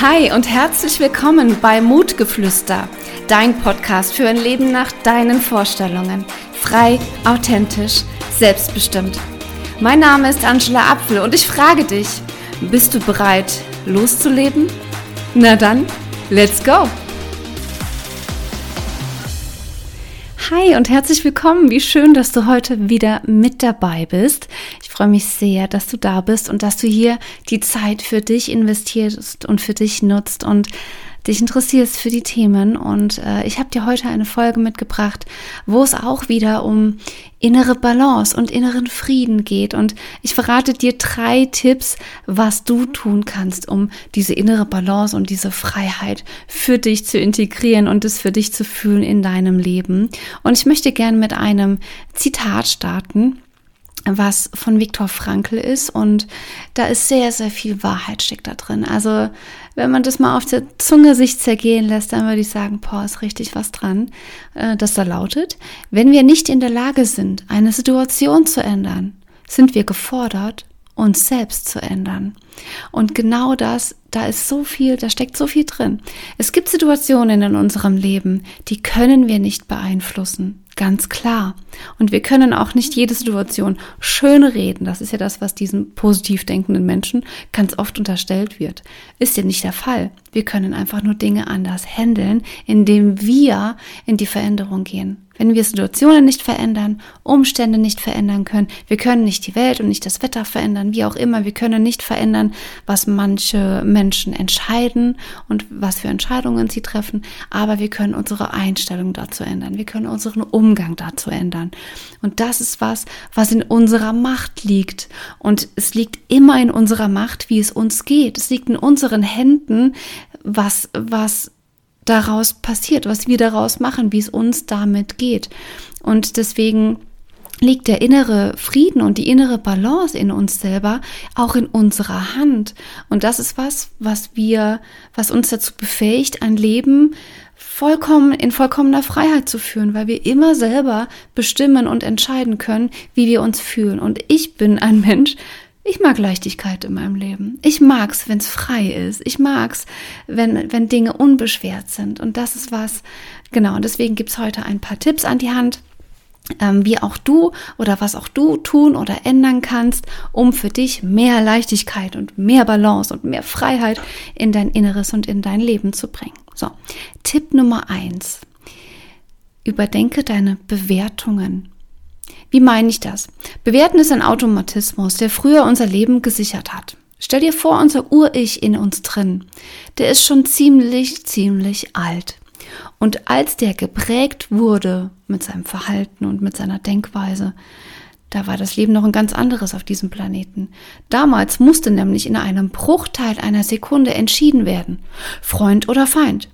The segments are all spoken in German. Hi und herzlich willkommen bei Mutgeflüster, dein Podcast für ein Leben nach deinen Vorstellungen. Frei, authentisch, selbstbestimmt. Mein Name ist Angela Apfel und ich frage dich, bist du bereit, loszuleben? Na dann, let's go! Hi und herzlich willkommen. Wie schön, dass du heute wieder mit dabei bist. Ich freue mich sehr, dass du da bist und dass du hier die Zeit für dich investierst und für dich nutzt und dich interessierst für die Themen. Und ich habe dir heute eine Folge mitgebracht, wo es auch wieder um innere Balance und inneren Frieden geht. Und ich verrate dir 3 Tipps, was du tun kannst, um diese innere Balance und diese Freiheit für dich zu integrieren und es für dich zu fühlen in deinem Leben. Und ich möchte gerne mit einem Zitat starten, was von Viktor Frankl ist, und da ist sehr, sehr viel Wahrheit steckt da drin. Also wenn man das mal auf der Zunge sich zergehen lässt, dann würde ich sagen, ist richtig was dran, das da lautet: Wenn wir nicht in der Lage sind, eine Situation zu ändern, sind wir gefordert, uns selbst zu ändern. Und genau das, da steckt so viel drin. Es gibt Situationen in unserem Leben, die können wir nicht beeinflussen. Ganz klar. Und wir können auch nicht jede Situation schönreden. Das ist ja das, was diesen positiv denkenden Menschen ganz oft unterstellt wird. Ist ja nicht der Fall. Wir können einfach nur Dinge anders handeln, indem wir in die Veränderung gehen. Wenn wir Situationen nicht verändern, Umstände nicht verändern können, wir können nicht die Welt und nicht das Wetter verändern, wie auch immer, wir können nicht verändern, was manche Menschen entscheiden und was für Entscheidungen sie treffen, aber wir können unsere Einstellung dazu ändern, wir können unseren Umgang dazu ändern. Und das ist was, was in unserer Macht liegt. Und es liegt immer in unserer Macht, wie es uns geht. Es liegt in unseren Händen, was daraus passiert, was wir daraus machen, wie es uns damit geht. Und deswegen liegt der innere Frieden und die innere Balance in uns selber auch in unserer Hand. Und das ist was uns dazu befähigt, ein Leben in vollkommener Freiheit zu führen, weil wir immer selber bestimmen und entscheiden können, wie wir uns fühlen. Und ich bin ein Mensch, ich mag Leichtigkeit in meinem Leben. Ich mag's, wenn's frei ist. Ich mag's, wenn Dinge unbeschwert sind. Und das ist was, genau. Und deswegen gibt's heute ein paar Tipps an die Hand, wie auch du oder was auch du tun oder ändern kannst, um für dich mehr Leichtigkeit und mehr Balance und mehr Freiheit in dein Inneres und in dein Leben zu bringen. So, Tipp Nummer 1. Überdenke deine Bewertungen. Wie meine ich das? Bewerten ist ein Automatismus, der früher unser Leben gesichert hat. Stell dir vor, unser Ur-Ich in uns drin, der ist schon ziemlich, ziemlich alt. Und als der geprägt wurde mit seinem Verhalten und mit seiner Denkweise, da war das Leben noch ein ganz anderes auf diesem Planeten. Damals musste nämlich in einem Bruchteil einer Sekunde entschieden werden: Freund oder Feind?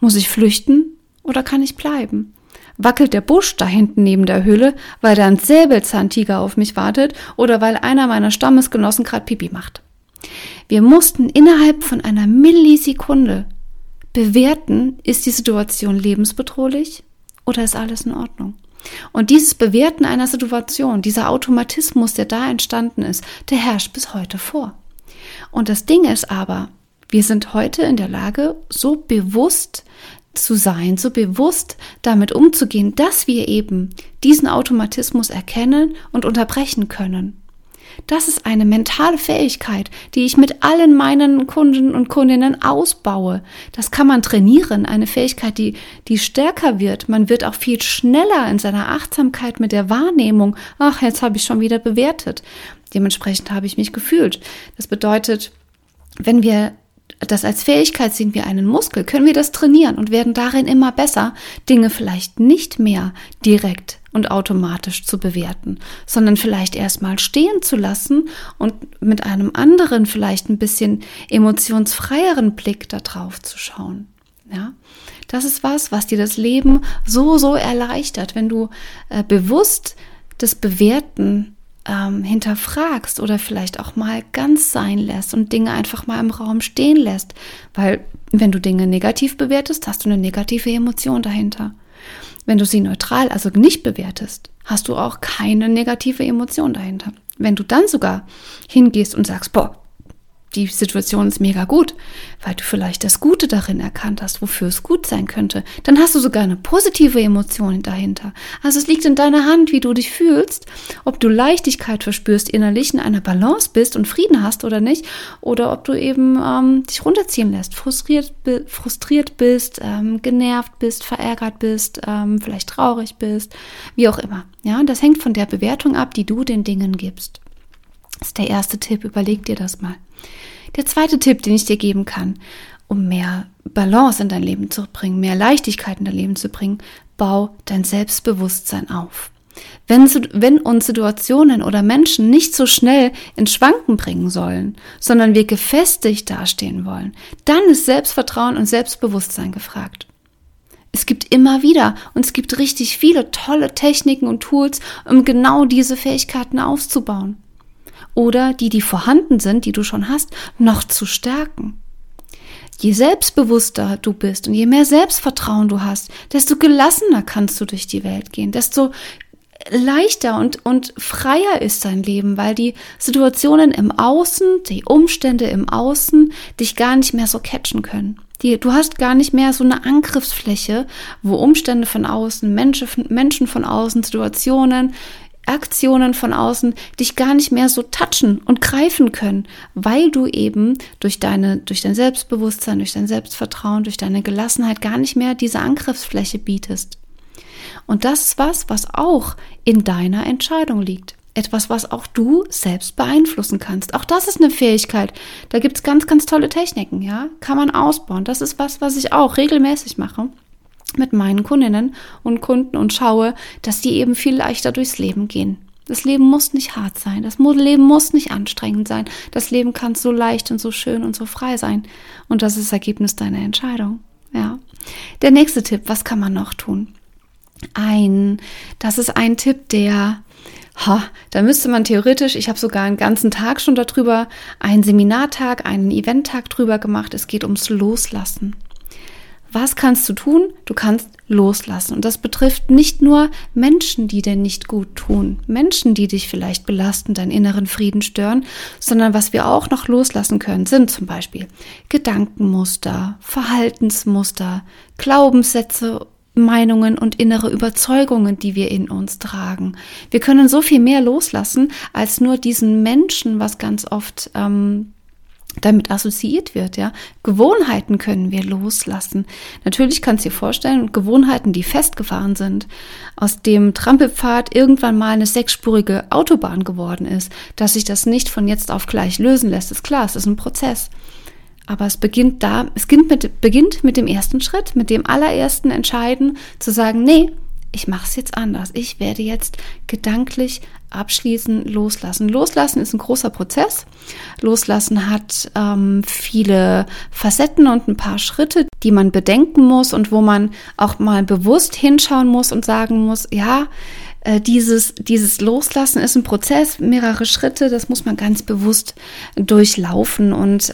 Muss ich flüchten oder kann ich bleiben? Wackelt der Busch da hinten neben der Höhle, weil da ein Säbelzahntiger auf mich wartet oder weil einer meiner Stammesgenossen gerade Pipi macht? Wir mussten innerhalb von einer Millisekunde bewerten, ist die Situation lebensbedrohlich oder ist alles in Ordnung? Und dieses Bewerten einer Situation, dieser Automatismus, der da entstanden ist, der herrscht bis heute vor. Und das Ding ist aber, wir sind heute in der Lage, so bewusst zu sein, so bewusst damit umzugehen, dass wir eben diesen Automatismus erkennen und unterbrechen können. Das ist eine mentale Fähigkeit, die ich mit allen meinen Kunden und Kundinnen ausbaue. Das kann man trainieren, eine Fähigkeit, die stärker wird. Man wird auch viel schneller in seiner Achtsamkeit mit der Wahrnehmung: Ach, jetzt habe ich schon wieder bewertet. Dementsprechend habe ich mich gefühlt. Das bedeutet, wenn wir das als Fähigkeit sehen wir einen Muskel, können wir das trainieren und werden darin immer besser, Dinge vielleicht nicht mehr direkt und automatisch zu bewerten, sondern vielleicht erstmal stehen zu lassen und mit einem anderen, vielleicht ein bisschen emotionsfreieren Blick da drauf zu schauen. Ja, das ist was dir das Leben so, so erleichtert, wenn du bewusst das Bewerten hinterfragst oder vielleicht auch mal ganz sein lässt und Dinge einfach mal im Raum stehen lässt. Weil wenn du Dinge negativ bewertest, hast du eine negative Emotion dahinter. Wenn du sie neutral, also nicht bewertest, hast du auch keine negative Emotion dahinter. Wenn du dann sogar hingehst und sagst, die Situation ist mega gut, weil du vielleicht das Gute darin erkannt hast, wofür es gut sein könnte. Dann hast du sogar eine positive Emotion dahinter. Also es liegt in deiner Hand, wie du dich fühlst, ob du Leichtigkeit verspürst innerlich, in einer Balance bist und Frieden hast oder nicht, oder ob du eben dich runterziehen lässt, frustriert bist, genervt bist, verärgert bist, vielleicht traurig bist, wie auch immer. Ja, das hängt von der Bewertung ab, die du den Dingen gibst. Das ist der erste Tipp, überleg dir das mal. Der zweite Tipp, den ich dir geben kann, um mehr Balance in dein Leben zu bringen, mehr Leichtigkeit in dein Leben zu bringen, bau dein Selbstbewusstsein auf. Wenn uns Situationen oder Menschen nicht so schnell ins Schwanken bringen sollen, sondern wir gefestigt dastehen wollen, dann ist Selbstvertrauen und Selbstbewusstsein gefragt. Es gibt immer wieder und es gibt richtig viele tolle Techniken und Tools, um genau diese Fähigkeiten aufzubauen. Oder die vorhanden sind, die du schon hast, noch zu stärken. Je selbstbewusster du bist und je mehr Selbstvertrauen du hast, desto gelassener kannst du durch die Welt gehen, desto leichter und freier ist dein Leben, weil die Situationen im Außen, die Umstände im Außen dich gar nicht mehr so catchen können. Du hast gar nicht mehr so eine Angriffsfläche, wo Umstände von außen, Menschen von außen, Situationen, Aktionen von außen dich gar nicht mehr so touchen und greifen können, weil du eben durch dein Selbstbewusstsein, durch dein Selbstvertrauen, durch deine Gelassenheit gar nicht mehr diese Angriffsfläche bietest. Und das ist was auch in deiner Entscheidung liegt. Etwas, was auch du selbst beeinflussen kannst. Auch das ist eine Fähigkeit. Da gibt es ganz, ganz tolle Techniken, ja? Kann man ausbauen. Das ist was ich auch regelmäßig mache mit meinen Kundinnen und Kunden und schaue, dass die eben viel leichter durchs Leben gehen. Das Leben muss nicht hart sein, das Leben muss nicht anstrengend sein, das Leben kann so leicht und so schön und so frei sein und das ist das Ergebnis deiner Entscheidung. Ja. Der nächste Tipp, was kann man noch tun? Das ist ein Tipp, da müsste man theoretisch, ich habe sogar einen ganzen Tag schon darüber, einen Seminartag, einen Eventtag drüber gemacht, es geht ums Loslassen. Was kannst du tun? Du kannst loslassen. Und das betrifft nicht nur Menschen, die dir nicht gut tun, Menschen, die dich vielleicht belasten, deinen inneren Frieden stören, sondern was wir auch noch loslassen können, sind zum Beispiel Gedankenmuster, Verhaltensmuster, Glaubenssätze, Meinungen und innere Überzeugungen, die wir in uns tragen. Wir können so viel mehr loslassen, als nur diesen Menschen, was ganz oft damit assoziiert wird, ja. Gewohnheiten können wir loslassen. Natürlich kannst du dir vorstellen, Gewohnheiten, die festgefahren sind, aus dem Trampelpfad irgendwann mal eine 6-spurige Autobahn geworden ist, dass sich das nicht von jetzt auf gleich lösen lässt, ist klar, es ist ein Prozess. Aber es beginnt mit dem ersten Schritt, mit dem allerersten Entscheiden, zu sagen, nee, ich mache es jetzt anders. Ich werde jetzt gedanklich abschließen, loslassen. Loslassen ist ein großer Prozess. Loslassen hat viele Facetten und ein paar Schritte, die man bedenken muss und wo man auch mal bewusst hinschauen muss und sagen muss, ja, dieses Loslassen ist ein Prozess, mehrere Schritte, das muss man ganz bewusst durchlaufen und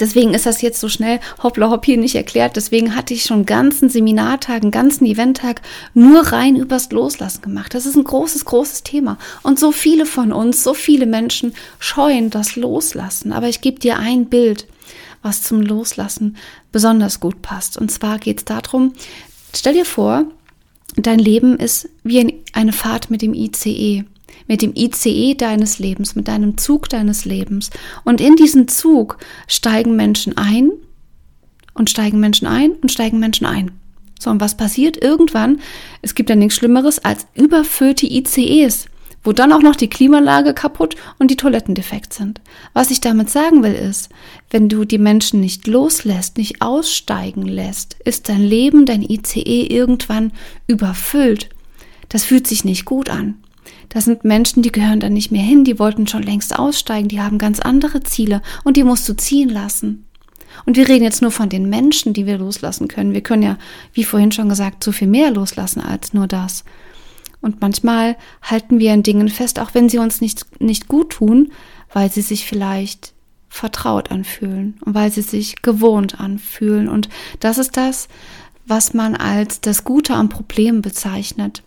deswegen ist das jetzt so schnell hoppla hopp hier nicht erklärt. Deswegen hatte ich schon einen ganzen Seminartag, einen ganzen Eventtag nur rein übers Loslassen gemacht. Das ist ein großes, großes Thema. Und so viele von uns, so viele Menschen scheuen das Loslassen. Aber ich gebe dir ein Bild, was zum Loslassen besonders gut passt. Und zwar geht es darum, stell dir vor, dein Leben ist wie eine Fahrt mit dem ICE. Mit dem ICE deines Lebens, mit deinem Zug deines Lebens. Und in diesen Zug steigen Menschen ein und steigen Menschen ein und steigen Menschen ein. So, und was passiert irgendwann? Es gibt ja nichts Schlimmeres als überfüllte ICEs, wo dann auch noch die Klimaanlage kaputt und die Toiletten defekt sind. Was ich damit sagen will ist, wenn du die Menschen nicht loslässt, nicht aussteigen lässt, ist dein Leben, dein ICE irgendwann überfüllt. Das fühlt sich nicht gut an. Das sind Menschen, die gehören da nicht mehr hin, die wollten schon längst aussteigen, die haben ganz andere Ziele und die musst du ziehen lassen. Und wir reden jetzt nur von den Menschen, die wir loslassen können. Wir können ja, wie vorhin schon gesagt, so viel mehr loslassen als nur das. Und manchmal halten wir an Dingen fest, auch wenn sie uns nicht gut tun, weil sie sich vielleicht vertraut anfühlen und weil sie sich gewohnt anfühlen. Und das ist das, was man als das Gute am Problem bezeichnet.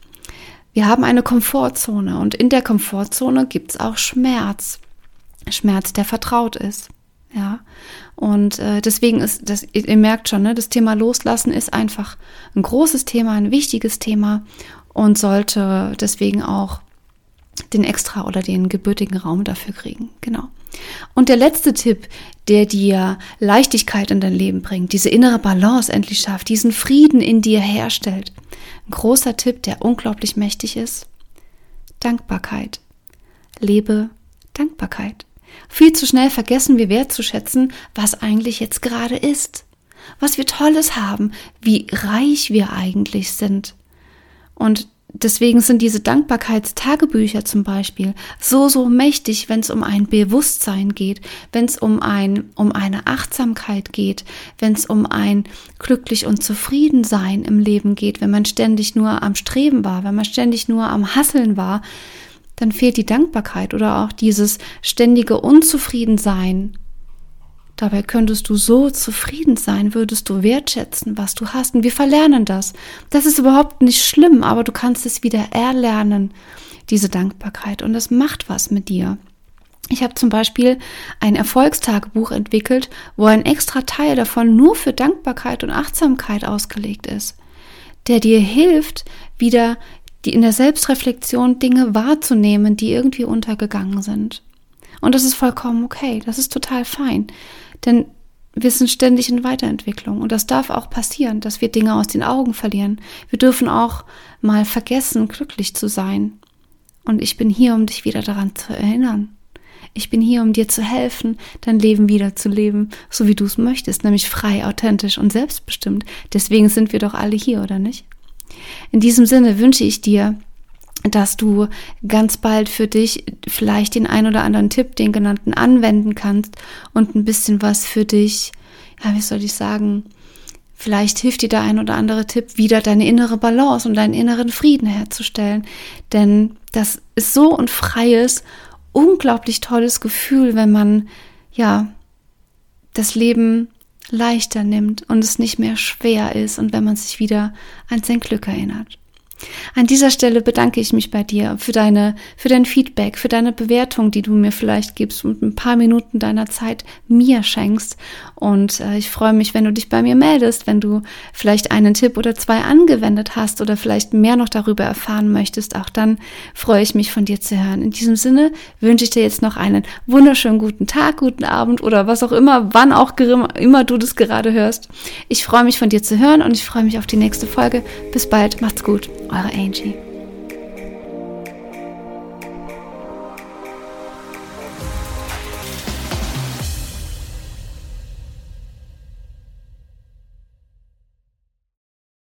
Wir haben eine Komfortzone und in der Komfortzone gibt es auch Schmerz. Schmerz, der vertraut ist. Ja, und deswegen ist das, ihr merkt schon, ne, das Thema Loslassen ist einfach ein großes Thema, ein wichtiges Thema und sollte deswegen auch den extra oder den gebürtigen Raum dafür kriegen. Genau. Und der letzte Tipp, der dir Leichtigkeit in dein Leben bringt, diese innere Balance endlich schafft, diesen Frieden in dir herstellt. Ein großer Tipp, der unglaublich mächtig ist. Dankbarkeit. Lebe Dankbarkeit. Viel zu schnell vergessen wir wertzuschätzen, was eigentlich jetzt gerade ist, was wir Tolles haben, wie reich wir eigentlich sind. Und deswegen sind diese Dankbarkeitstagebücher zum Beispiel so, so mächtig, wenn es um ein Bewusstsein geht, wenn es um eine Achtsamkeit geht, wenn es um ein glücklich und zufrieden sein im Leben geht, wenn man ständig nur am Streben war, wenn man ständig nur am Hasseln war, dann fehlt die Dankbarkeit oder auch dieses ständige Unzufriedensein. Dabei könntest du so zufrieden sein, würdest du wertschätzen, was du hast. Und wir verlernen das. Das ist überhaupt nicht schlimm, aber du kannst es wieder erlernen, diese Dankbarkeit. Und das macht was mit dir. Ich habe zum Beispiel ein Erfolgstagebuch entwickelt, wo ein extra Teil davon nur für Dankbarkeit und Achtsamkeit ausgelegt ist, der dir hilft, wieder die in der Selbstreflexion Dinge wahrzunehmen, die irgendwie untergegangen sind. Und das ist vollkommen okay, das ist total fein, denn wir sind ständig in Weiterentwicklung und das darf auch passieren, dass wir Dinge aus den Augen verlieren. Wir dürfen auch mal vergessen, glücklich zu sein. Und ich bin hier, um dich wieder daran zu erinnern. Ich bin hier, um dir zu helfen, dein Leben wieder zu leben, so wie du es möchtest, nämlich frei, authentisch und selbstbestimmt. Deswegen sind wir doch alle hier, oder nicht? In diesem Sinne wünsche ich dir, dass du ganz bald für dich vielleicht den ein oder anderen Tipp, den genannten, anwenden kannst und ein bisschen was für dich, ja, wie soll ich sagen, vielleicht hilft dir der ein oder andere Tipp, wieder deine innere Balance und deinen inneren Frieden herzustellen. Denn das ist so ein freies, unglaublich tolles Gefühl, wenn man, ja, das Leben leichter nimmt und es nicht mehr schwer ist und wenn man sich wieder an sein Glück erinnert. An dieser Stelle bedanke ich mich bei dir für dein Feedback, für deine Bewertung, die du mir vielleicht gibst und ein paar Minuten deiner Zeit mir schenkst. Und ich freue mich, wenn du dich bei mir meldest, wenn du vielleicht einen Tipp oder zwei angewendet hast oder vielleicht mehr noch darüber erfahren möchtest. Auch dann freue ich mich, von dir zu hören. In diesem Sinne wünsche ich dir jetzt noch einen wunderschönen guten Tag, guten Abend oder was auch immer, wann auch immer du das gerade hörst. Ich freue mich, von dir zu hören und ich freue mich auf die nächste Folge. Bis bald, macht's gut. Eure Angie.